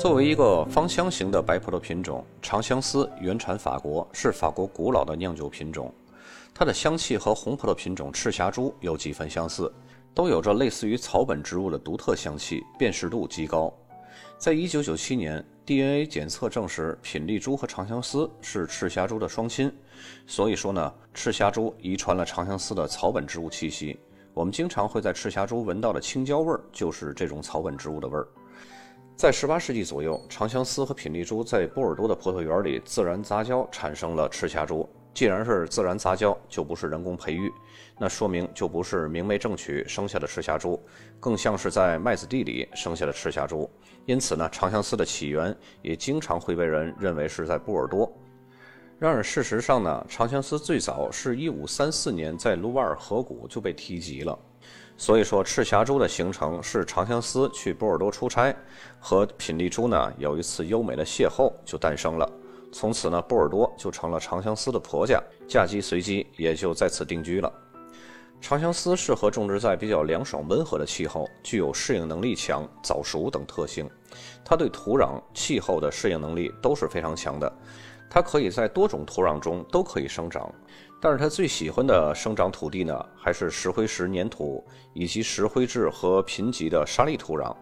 作为一个芳香型的白葡萄品种，长相思原产法国，是法国古老的酿酒品种。它的香气和红葡萄品种赤霞珠有几分相似，都有着类似于草本植物的独特香气，辨识度极高。在1997年 DNA 检测证实品丽珠和长相思是赤霞珠的双亲，所以说呢，赤霞珠遗传了长相思的草本植物气息。我们经常会在赤霞珠闻到的青椒味儿，就是这种草本植物的味儿。在18世纪左右，长相思和品丽珠在波尔多的葡萄园里自然杂交产生了赤霞珠。既然是自然杂交，就不是人工培育，那说明就不是明媒正娶生下的赤霞珠，更像是在麦子地里生下的赤霞珠。因此呢，长相思的起源也经常会被人认为是在波尔多。然而事实上呢，长相思最早是1534年在卢瓦尔河谷就被提及了。所以说赤霞珠的形成是长相思去波尔多出差，和品丽珠呢有一次优美的邂逅就诞生了。从此呢，波尔多就成了长相思的婆家，嫁鸡随鸡，也就在此定居了。长相思适合种植在比较凉爽温和的气候，具有适应能力强、早熟等特性。它对土壤、气候的适应能力都是非常强的，它可以在多种土壤中都可以生长。但是它最喜欢的生长土地呢，还是石灰石粘土以及石灰质和贫瘠的沙砾土壤。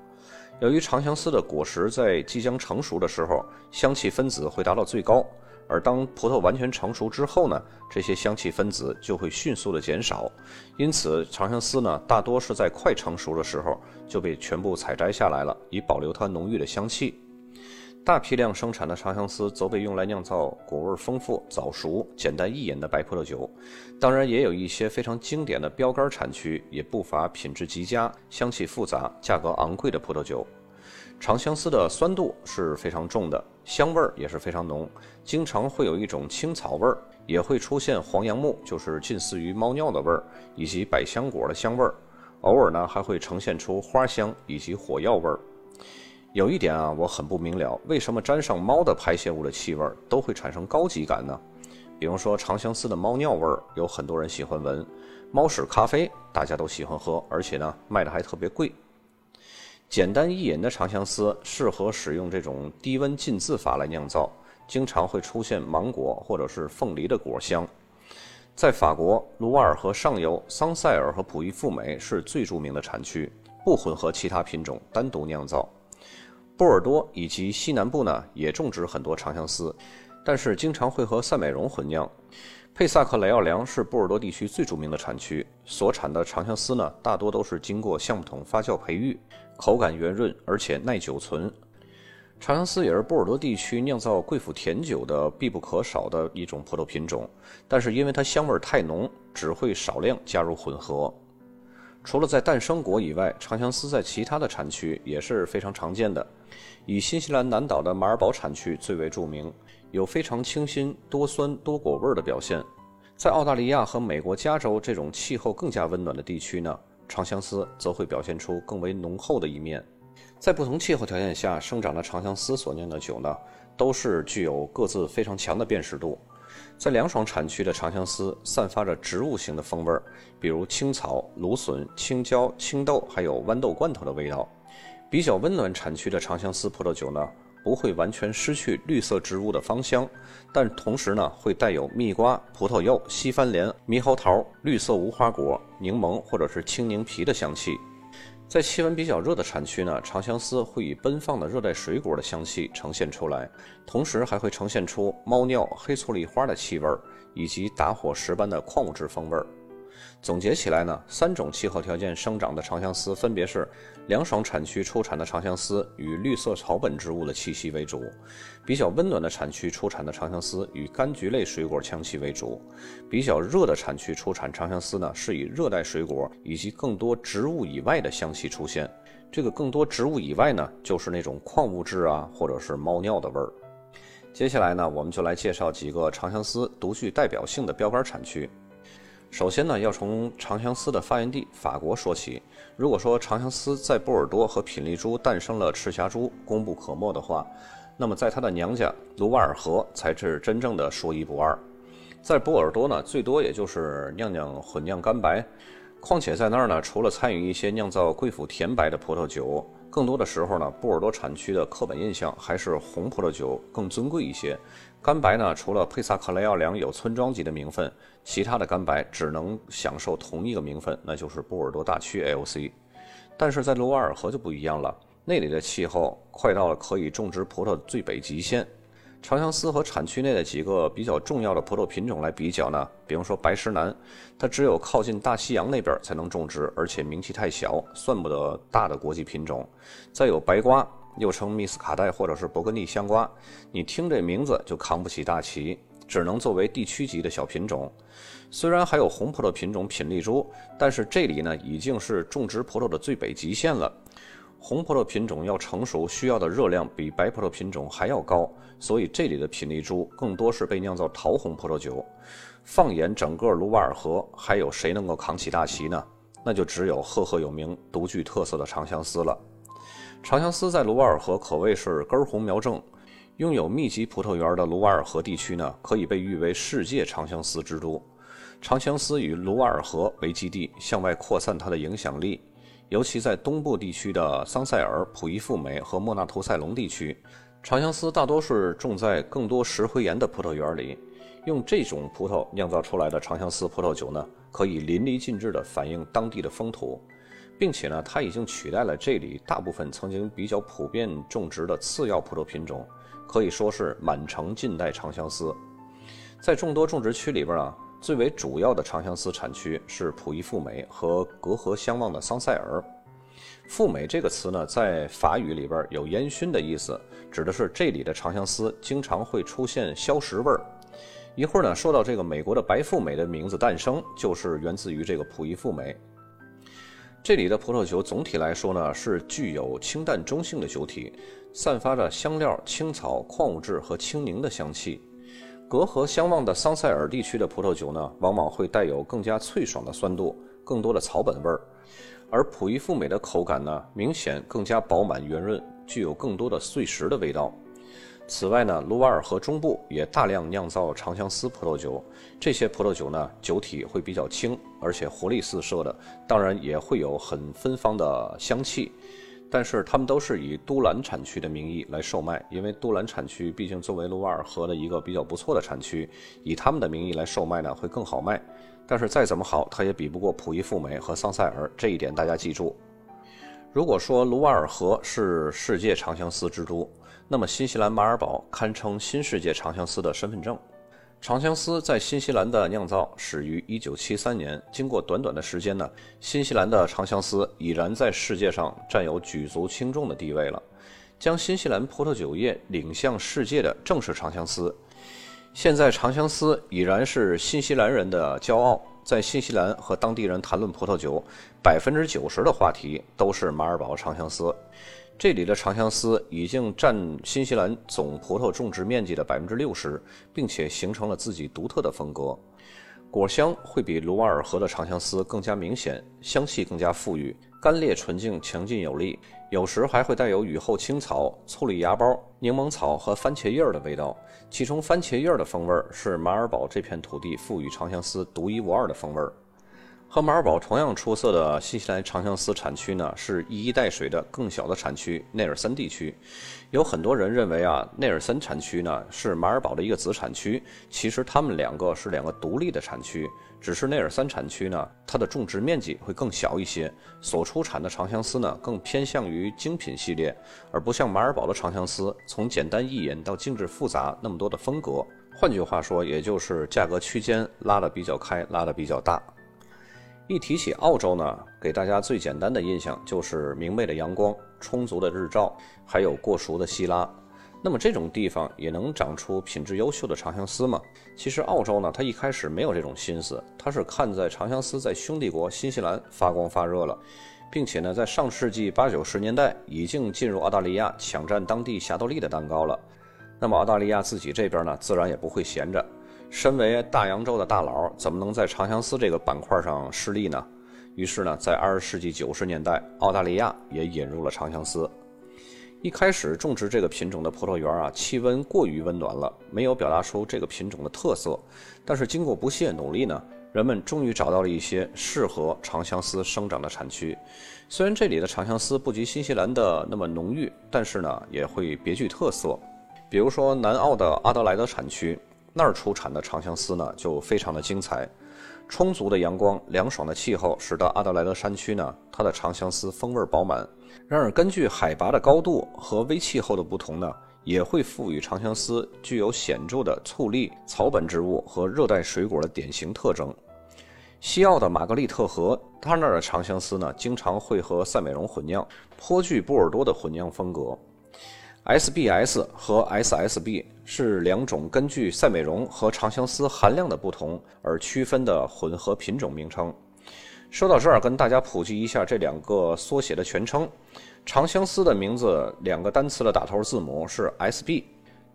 由于长相思的果实在即将成熟的时候，香气分子会达到最高，而当葡萄完全成熟之后呢，这些香气分子就会迅速的减少。因此长相思呢，大多是在快成熟的时候就被全部采摘下来了，以保留它浓郁的香气。大批量生产的长相思则被用来酿造果味丰富、早熟、简单易饮的白葡萄酒。当然也有一些非常经典的标杆产区，也不乏品质极佳、香气复杂、价格昂贵的葡萄酒。长相思的酸度是非常重的，香味也是非常浓，经常会有一种青草味，也会出现黄杨木，就是近似于猫尿的味，以及百香果的香味，偶尔呢还会呈现出花香以及火药味。有一点啊，我很不明了，为什么沾上猫的排泄物的气味都会产生高级感呢？比如说长相思的猫尿味有很多人喜欢闻，猫屎咖啡大家都喜欢喝，而且呢卖的还特别贵。简单易饮的长相思适合使用这种低温浸渍法来酿造，经常会出现芒果或者是凤梨的果香。在法国，卢瓦尔河上游桑塞尔和普伊富美是最著名的产区，不混合其他品种，单独酿造。波尔多以及西南部呢，也种植很多长相思，但是经常会和赛美容混酿。佩萨克莱奥良是波尔多地区最著名的产区，所产的长相思呢，大多都是经过橡木桶发酵培育，口感圆润，而且耐久存。长相思也是波尔多地区酿造贵腐甜酒的必不可少的一种葡萄品种，但是因为它香味太浓，只会少量加入混合。除了在诞生国以外，长相思在其他的产区也是非常常见的，以新西兰南岛的马尔堡产区最为著名，有非常清新、多酸、多果味的表现。在澳大利亚和美国加州这种气候更加温暖的地区呢，长相思则会表现出更为浓厚的一面。在不同气候条件下生长的长相思所酿的酒呢，都是具有各自非常强的辨识度。在凉爽产区的长相思散发着植物型的风味，比如青草、芦笋、青椒、青豆，还有豌豆罐头的味道。比较温暖产区的长相思葡萄酒呢，不会完全失去绿色植物的芳香，但同时呢，会带有蜜瓜、葡萄柚、西番莲、猕猴桃、绿色无花果、柠檬或者是青柠皮的香气。在气温比较热的产区呢，长相思会以奔放的热带水果的香气呈现出来，同时还会呈现出猫尿、黑醋栗花的气味，以及打火石般的矿物质风味。总结起来呢，三种气候条件生长的长相思分别是：凉爽产区出产的长相思与绿色草本植物的气息为主；比较温暖的产区出产的长相思与柑橘类水果香气为主；比较热的产区出产长相思呢，是以热带水果以及更多植物以外的香气出现。这个更多植物以外呢，就是那种矿物质啊，或者是猫尿的味儿。接下来呢，我们就来介绍几个长相思独具代表性的标杆产区。首先呢，要从长相思的发源地法国说起。如果说长相思在波尔多和品丽珠诞生了赤霞珠功不可没的话，那么在他的娘家卢瓦尔河才是真正的说一不二。在波尔多呢，最多也就是酿混酿干白，况且在那儿呢，除了参与一些酿造贵腐甜白的葡萄酒，更多的时候呢，波尔多产区的刻板印象还是红葡萄酒更尊贵一些。干白呢，除了佩萨克莱奥良有村庄级的名分，其他的干白只能享受同一个名分，那就是波尔多大区 AOC。 但是在卢瓦尔河就不一样了，那里的气候快到了可以种植葡萄最北极限。长相思和产区内的几个比较重要的葡萄品种来比较呢，比方说白石楠，它只有靠近大西洋那边才能种植，而且名气太小，算不得大的国际品种。再有白瓜，又称密斯卡带或者是勃艮第香瓜，你听这名字就扛不起大旗，只能作为地区级的小品种。虽然还有红葡萄品种品丽珠，但是这里呢已经是种植葡萄的最北极限了。红葡萄品种要成熟需要的热量比白葡萄品种还要高，所以这里的品丽珠更多是被酿造桃红葡萄酒。放眼整个卢瓦尔河，还有谁能够扛起大旗呢？那就只有赫赫有名、独具特色的长相思了。长相思在卢瓦尔河可谓是根红苗正，拥有密集葡萄园的卢瓦尔河地区呢，可以被誉为世界长相思之都。长相思以卢瓦尔河为基地，向外扩散它的影响力。尤其在东部地区的桑塞尔、普伊富美和莫纳图塞隆地区，长相思大多是种在更多石灰岩的葡萄园里。用这种葡萄酿造出来的长相思葡萄酒呢，可以淋漓尽致地反映当地的风土，并且呢，它已经取代了这里大部分曾经比较普遍种植的次要葡萄品种，可以说是满城近代长相思。在众多种植区里边啊，最为主要的长相思产区是普伊富美和隔河相望的桑塞尔。富美这个词呢，在法语里边有烟熏的意思，指的是这里的长相思经常会出现硝石味儿。一会儿呢，说到这个美国的白富美的名字诞生，就是源自于这个普伊富美。这里的葡萄酒总体来说呢，是具有清淡中性的酒体，散发着香料、青草、矿物质和青柠的香气。隔河相望的桑塞尔地区的葡萄酒呢，往往会带有更加脆爽的酸度，更多的草本味儿，而普伊富美的口感呢，明显更加饱满圆润，具有更多的碎石的味道。此外呢，卢瓦尔河中部也大量酿造长相思葡萄酒，这些葡萄酒呢，酒体会比较轻，而且活力四射的，当然也会有很芬芳的香气。但是他们都是以都兰产区的名义来售卖，因为都兰产区毕竟作为卢瓦尔河的一个比较不错的产区，以他们的名义来售卖呢会更好卖。但是再怎么好，它也比不过普伊富美和桑塞尔，这一点大家记住。如果说卢瓦尔河是世界长相思之都，那么新西兰马尔堡堪称新世界长相思的身份证。长相思在新西兰的酿造始于1973年，经过短短的时间呢，新西兰的长相思已然在世界上占有举足轻重的地位了。将新西兰葡萄酒业领向世界的正是长相思。现在长相思已然是新西兰人的骄傲，在新西兰和当地人谈论葡萄酒， 90% 的话题都是马尔堡长相思。这里的长相思已经占新西兰总葡萄种植面积的 60%， 并且形成了自己独特的风格。果香会比卢瓦尔河的长相思更加明显，香气更加富裕，干冽纯净，强劲有力，有时还会带有雨后青草、醋栗芽孢、柠檬草和番茄叶的味道。其中番茄叶的风味是马尔堡这片土地赋予长相思独一无二的风味。和马尔堡同样出色的新西兰长相思产区呢，是一衣带水的更小的产区内尔森地区。有很多人认为啊，内尔森产区呢是马尔堡的一个子产区，其实他们两个是两个独立的产区，只是内尔森产区呢，它的种植面积会更小一些，所出产的长相思呢更偏向于精品系列，而不像马尔堡的长相思从简单易饮到精致复杂那么多的风格。换句话说，也就是价格区间拉得比较开，拉得比较大。一提起澳洲呢，给大家最简单的印象就是明媚的阳光、充足的日照，还有过熟的希拉。那么这种地方也能长出品质优秀的长相思吗？其实澳洲呢，它一开始没有这种心思，它是看在长相思在兄弟国新西兰发光发热了，并且呢，在上世纪80、90年代已经进入澳大利亚抢占当地霞多丽的蛋糕了。那么澳大利亚自己这边呢，自然也不会闲着。身为大洋洲的大佬，怎么能在长相思这个板块上失利呢？于是呢，在20世纪90年代，澳大利亚也引入了长相思。一开始种植这个品种的葡萄园啊，气温过于温暖了，没有表达出这个品种的特色。但是经过不懈努力呢，人们终于找到了一些适合长相思生长的产区。虽然这里的长相思不及新西兰的那么浓郁，但是呢也会别具特色。比如说南澳的阿德莱德产区，那儿出产的长相思呢就非常的精彩。充足的阳光、凉爽的气候使得阿德莱德山区呢，它的长相思风味饱满。然而根据海拔的高度和微气候的不同呢，也会赋予长相思具有显著的醋栗、草本植物和热带水果的典型特征。西澳的玛格丽特河，它那儿的长相思呢，经常会和赛美容混酿，颇具波尔多的混酿风格。SBS 和 SSB 是两种根据赛美容和长相思含量的不同而区分的混合品种名称。说到这儿，跟大家普及一下这两个缩写的全称。长相思的名字两个单词的打头字母是 SB，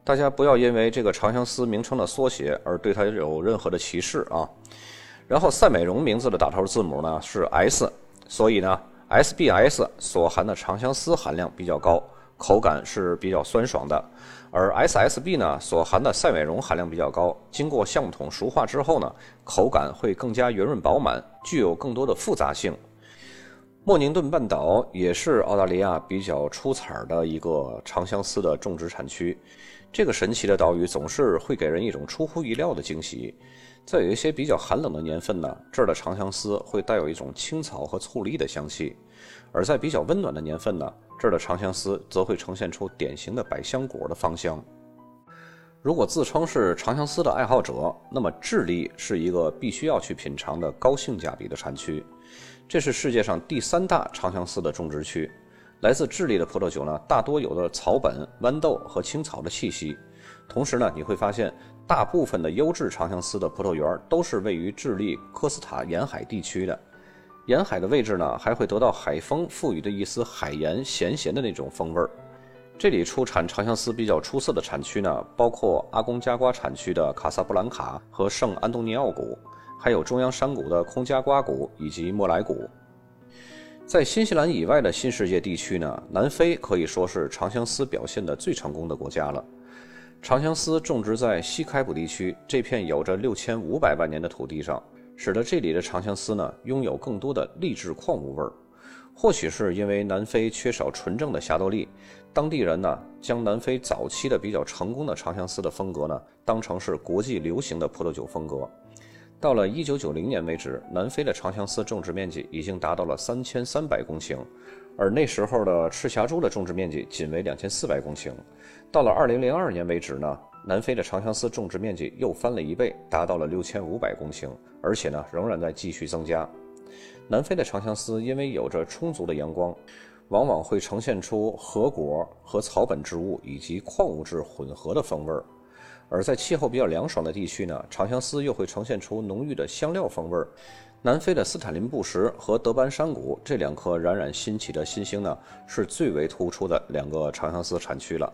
大家不要因为这个长相思名称的缩写而对它有任何的歧视啊。然后赛美容名字的打头字母呢是 S， 所以呢 SBS 所含的长相思含量比较高，口感是比较酸爽的，而 SSB 呢所含的赛美容含量比较高，经过橡木桶熟化之后呢，口感会更加圆润饱满，具有更多的复杂性。莫宁顿半岛也是澳大利亚比较出彩的一个长相思的种植产区。这个神奇的岛屿总是会给人一种出乎意料的惊喜。在有一些比较寒冷的年份呢，这儿的长相思会带有一种青草和醋栗的香气；而在比较温暖的年份呢，这儿的长相思则会呈现出典型的百香果的芳香。如果自称是长相思的爱好者，那么智利是一个必须要去品尝的高性价比的产区。这是世界上第3大长相思的种植区。来自智利的葡萄酒呢，大多有着草本、豌豆和青草的气息。同时呢，你会发现大部分的优质长相思的葡萄园都是位于智利科斯塔沿海地区的。沿海的位置呢，还会得到海风赋予的一丝海盐咸咸的那种风味儿。这里出产长相思比较出色的产区呢，包括阿贡加瓜产区的卡萨布兰卡和圣安东尼奥谷，还有中央山谷的空加瓜谷以及莫莱谷。在新西兰以外的新世界地区呢，南非可以说是长相思表现的最成功的国家了。长相思种植在西开普地区这片有着6500万年的土地上，使得这里的长相思呢拥有更多的励志矿物味儿。或许是因为南非缺少纯正的霞多丽，当地人呢将南非早期的比较成功的长相思的风格呢当成是国际流行的葡萄酒风格。到了1990年为止，南非的长相思种植面积已经达到了3300公顷，而那时候的赤霞珠的种植面积仅为2400公顷。到了2002年为止呢，南非的长相思种植面积又翻了一倍，达到了6500公顷，而且呢仍然在继续增加。南非的长相思因为有着充足的阳光，往往会呈现出核果和草本植物以及矿物质混合的风味。而在气候比较凉爽的地区呢，长相思又会呈现出浓郁的香料风味。南非的斯坦林布什和德班山谷这两颗冉冉新起的新星呢，是最为突出的两个长相思产区了。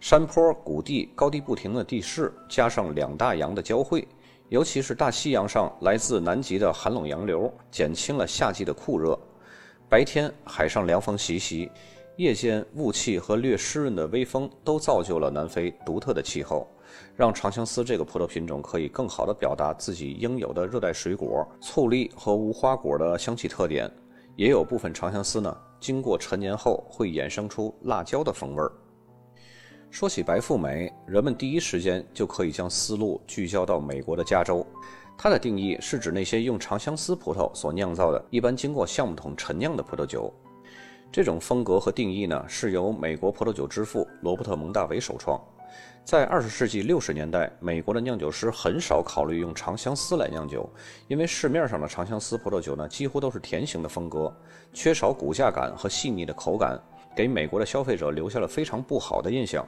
山坡、谷地、高低不平的地势，加上2大洋的交汇，尤其是大西洋上来自南极的寒冷洋流，减轻了夏季的酷热。白天海上凉风习习，夜间雾气和略湿润的微风都造就了南非独特的气候，让长相思这个葡萄品种可以更好地表达自己应有的热带水果、醋栗和无花果的香气特点。也有部分长相思呢，经过陈年后会衍生出辣椒的风味。说起白富美，人们第一时间就可以将思路聚焦到美国的加州。它的定义是指那些用长相思葡萄所酿造的，一般经过橡木桶陈酿的葡萄酒。这种风格和定义呢，是由美国葡萄酒之父罗伯特·蒙大维首创。在20世纪60年代，美国的酿酒师很少考虑用长相思来酿酒，因为市面上的长相思葡萄酒呢，几乎都是甜型的风格，缺少骨架感和细腻的口感，给美国的消费者留下了非常不好的印象。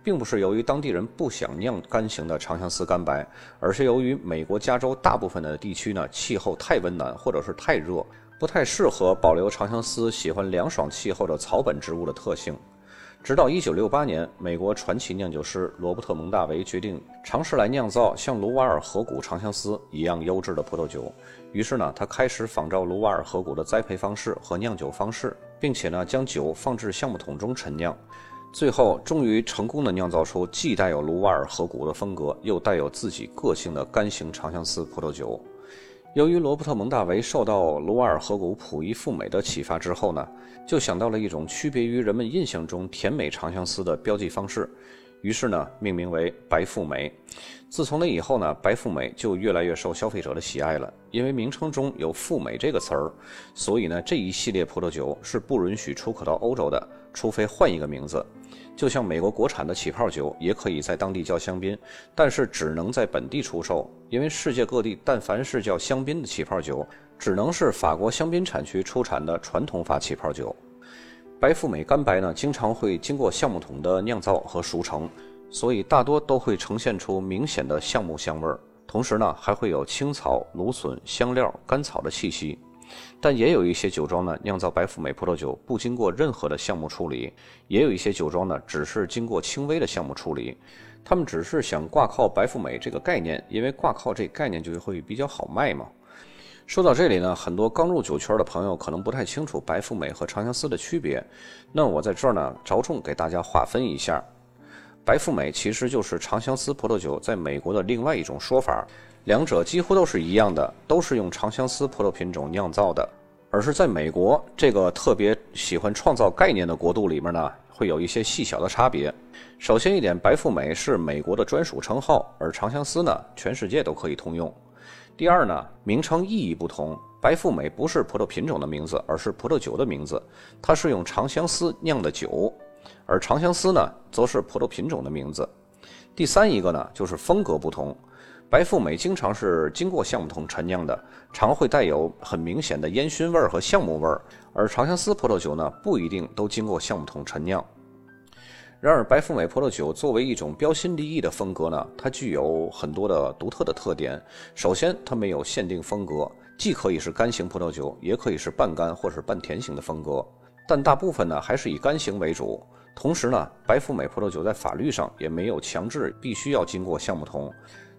并不是由于当地人不想酿干型的长相思干白，而是由于美国加州大部分的地区呢，气候太温暖或者是太热，不太适合保留长相思喜欢凉爽气候的草本植物的特性。直到1968年，美国传奇酿酒师罗伯特·蒙大维决定尝试来酿造像卢瓦尔河谷长相思一样优质的葡萄酒。于是呢，他开始仿照卢瓦尔河谷的栽培方式和酿酒方式，并且呢，将酒放置橡木桶中陈酿。最后终于成功地酿造出既带有卢瓦尔河谷的风格，又带有自己个性的干型长相思葡萄酒。由于罗伯特·蒙大维受到卢瓦尔河谷朴伊赴美的启发之后呢，就想到了一种区别于人们印象中甜美长相思的标记方式，于是呢命名为白富美。自从那以后呢，白富美就越来越受消费者的喜爱了，因为名称中有富美这个词儿，所以呢这一系列葡萄酒是不允许出口到欧洲的，除非换一个名字。就像美国国产的起泡酒也可以在当地叫香槟，但是只能在本地出售，因为世界各地但凡是叫香槟的起泡酒，只能是法国香槟产区出产的传统法起泡酒。白富美干白呢，经常会经过橡木桶的酿造和熟成，所以大多都会呈现出明显的橡木香味，同时呢还会有青草、芦笋、香料、甘草的气息。但也有一些酒庄呢，酿造白富美葡萄酒不经过任何的橡木处理，也有一些酒庄呢，只是经过轻微的橡木处理。他们只是想挂靠白富美这个概念，因为挂靠这个概念就会比较好卖嘛。说到这里呢，很多刚入酒圈的朋友可能不太清楚白富美和长相思的区别，那我在这儿呢，着重给大家划分一下。白富美其实就是长相思葡萄酒在美国的另外一种说法，两者几乎都是一样的，都是用长相思葡萄品种酿造的，而是在美国这个特别喜欢创造概念的国度里面呢，会有一些细小的差别。首先一点，白富美是美国的专属称号，而长相思呢，全世界都可以通用。第二呢，名称意义不同，白富美不是葡萄品种的名字，而是葡萄酒的名字，它是用长相思酿的酒，而长相思呢，则是葡萄品种的名字。第三一个呢，就是风格不同，白富美经常是经过橡木桶陈酿的，常会带有很明显的烟熏味和橡木味，而长相思葡萄酒呢，不一定都经过橡木桶陈酿。然而白富美葡萄酒作为一种标新立异的风格呢，它具有很多的独特的特点。首先，它没有限定风格，既可以是干型葡萄酒，也可以是半干或是半甜型的风格，但大部分呢还是以干型为主。同时呢，白富美葡萄酒在法律上也没有强制必须要经过橡木桶，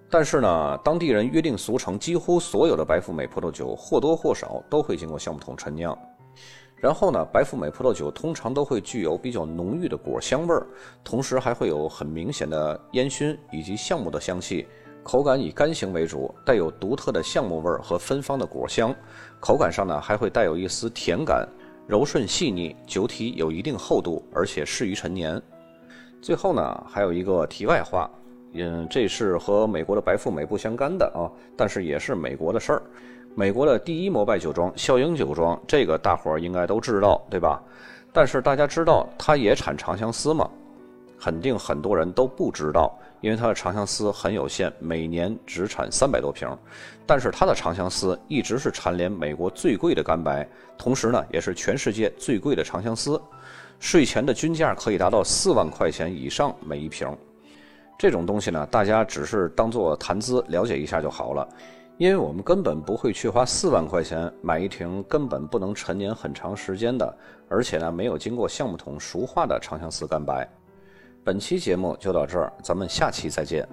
但是呢当地人约定俗成，几乎所有的白富美葡萄酒或多或少都会经过橡木桶陈酿。然后呢，白富美葡萄酒通常都会具有比较浓郁的果香味，同时还会有很明显的烟熏以及橡木的香气，口感以干型为主，带有独特的橡木味和芬芳的果香，口感上呢还会带有一丝甜感，柔顺细腻，酒体有一定厚度，而且适于陈年。最后呢，还有一个题外话，这是和美国的白富美不相干的啊，但是也是美国的事儿。美国的第一摩拜酒庄效应酒庄，这个大伙儿应该都知道，对吧？但是大家知道它也产长相思吗？肯定很多人都不知道，因为它的长相思很有限，每年只产300多瓶。但是它的长相思一直是蝉联美国最贵的干白，同时呢也是全世界最贵的长相思，税前的均价可以达到4万块钱以上每一瓶。这种东西呢，大家只是当作谈资了解一下就好了，因为我们根本不会去花4万块钱买一瓶根本不能陈年很长时间的，而且呢没有经过橡木桶熟化的长相思干白。本期节目就到这儿，咱们下期再见。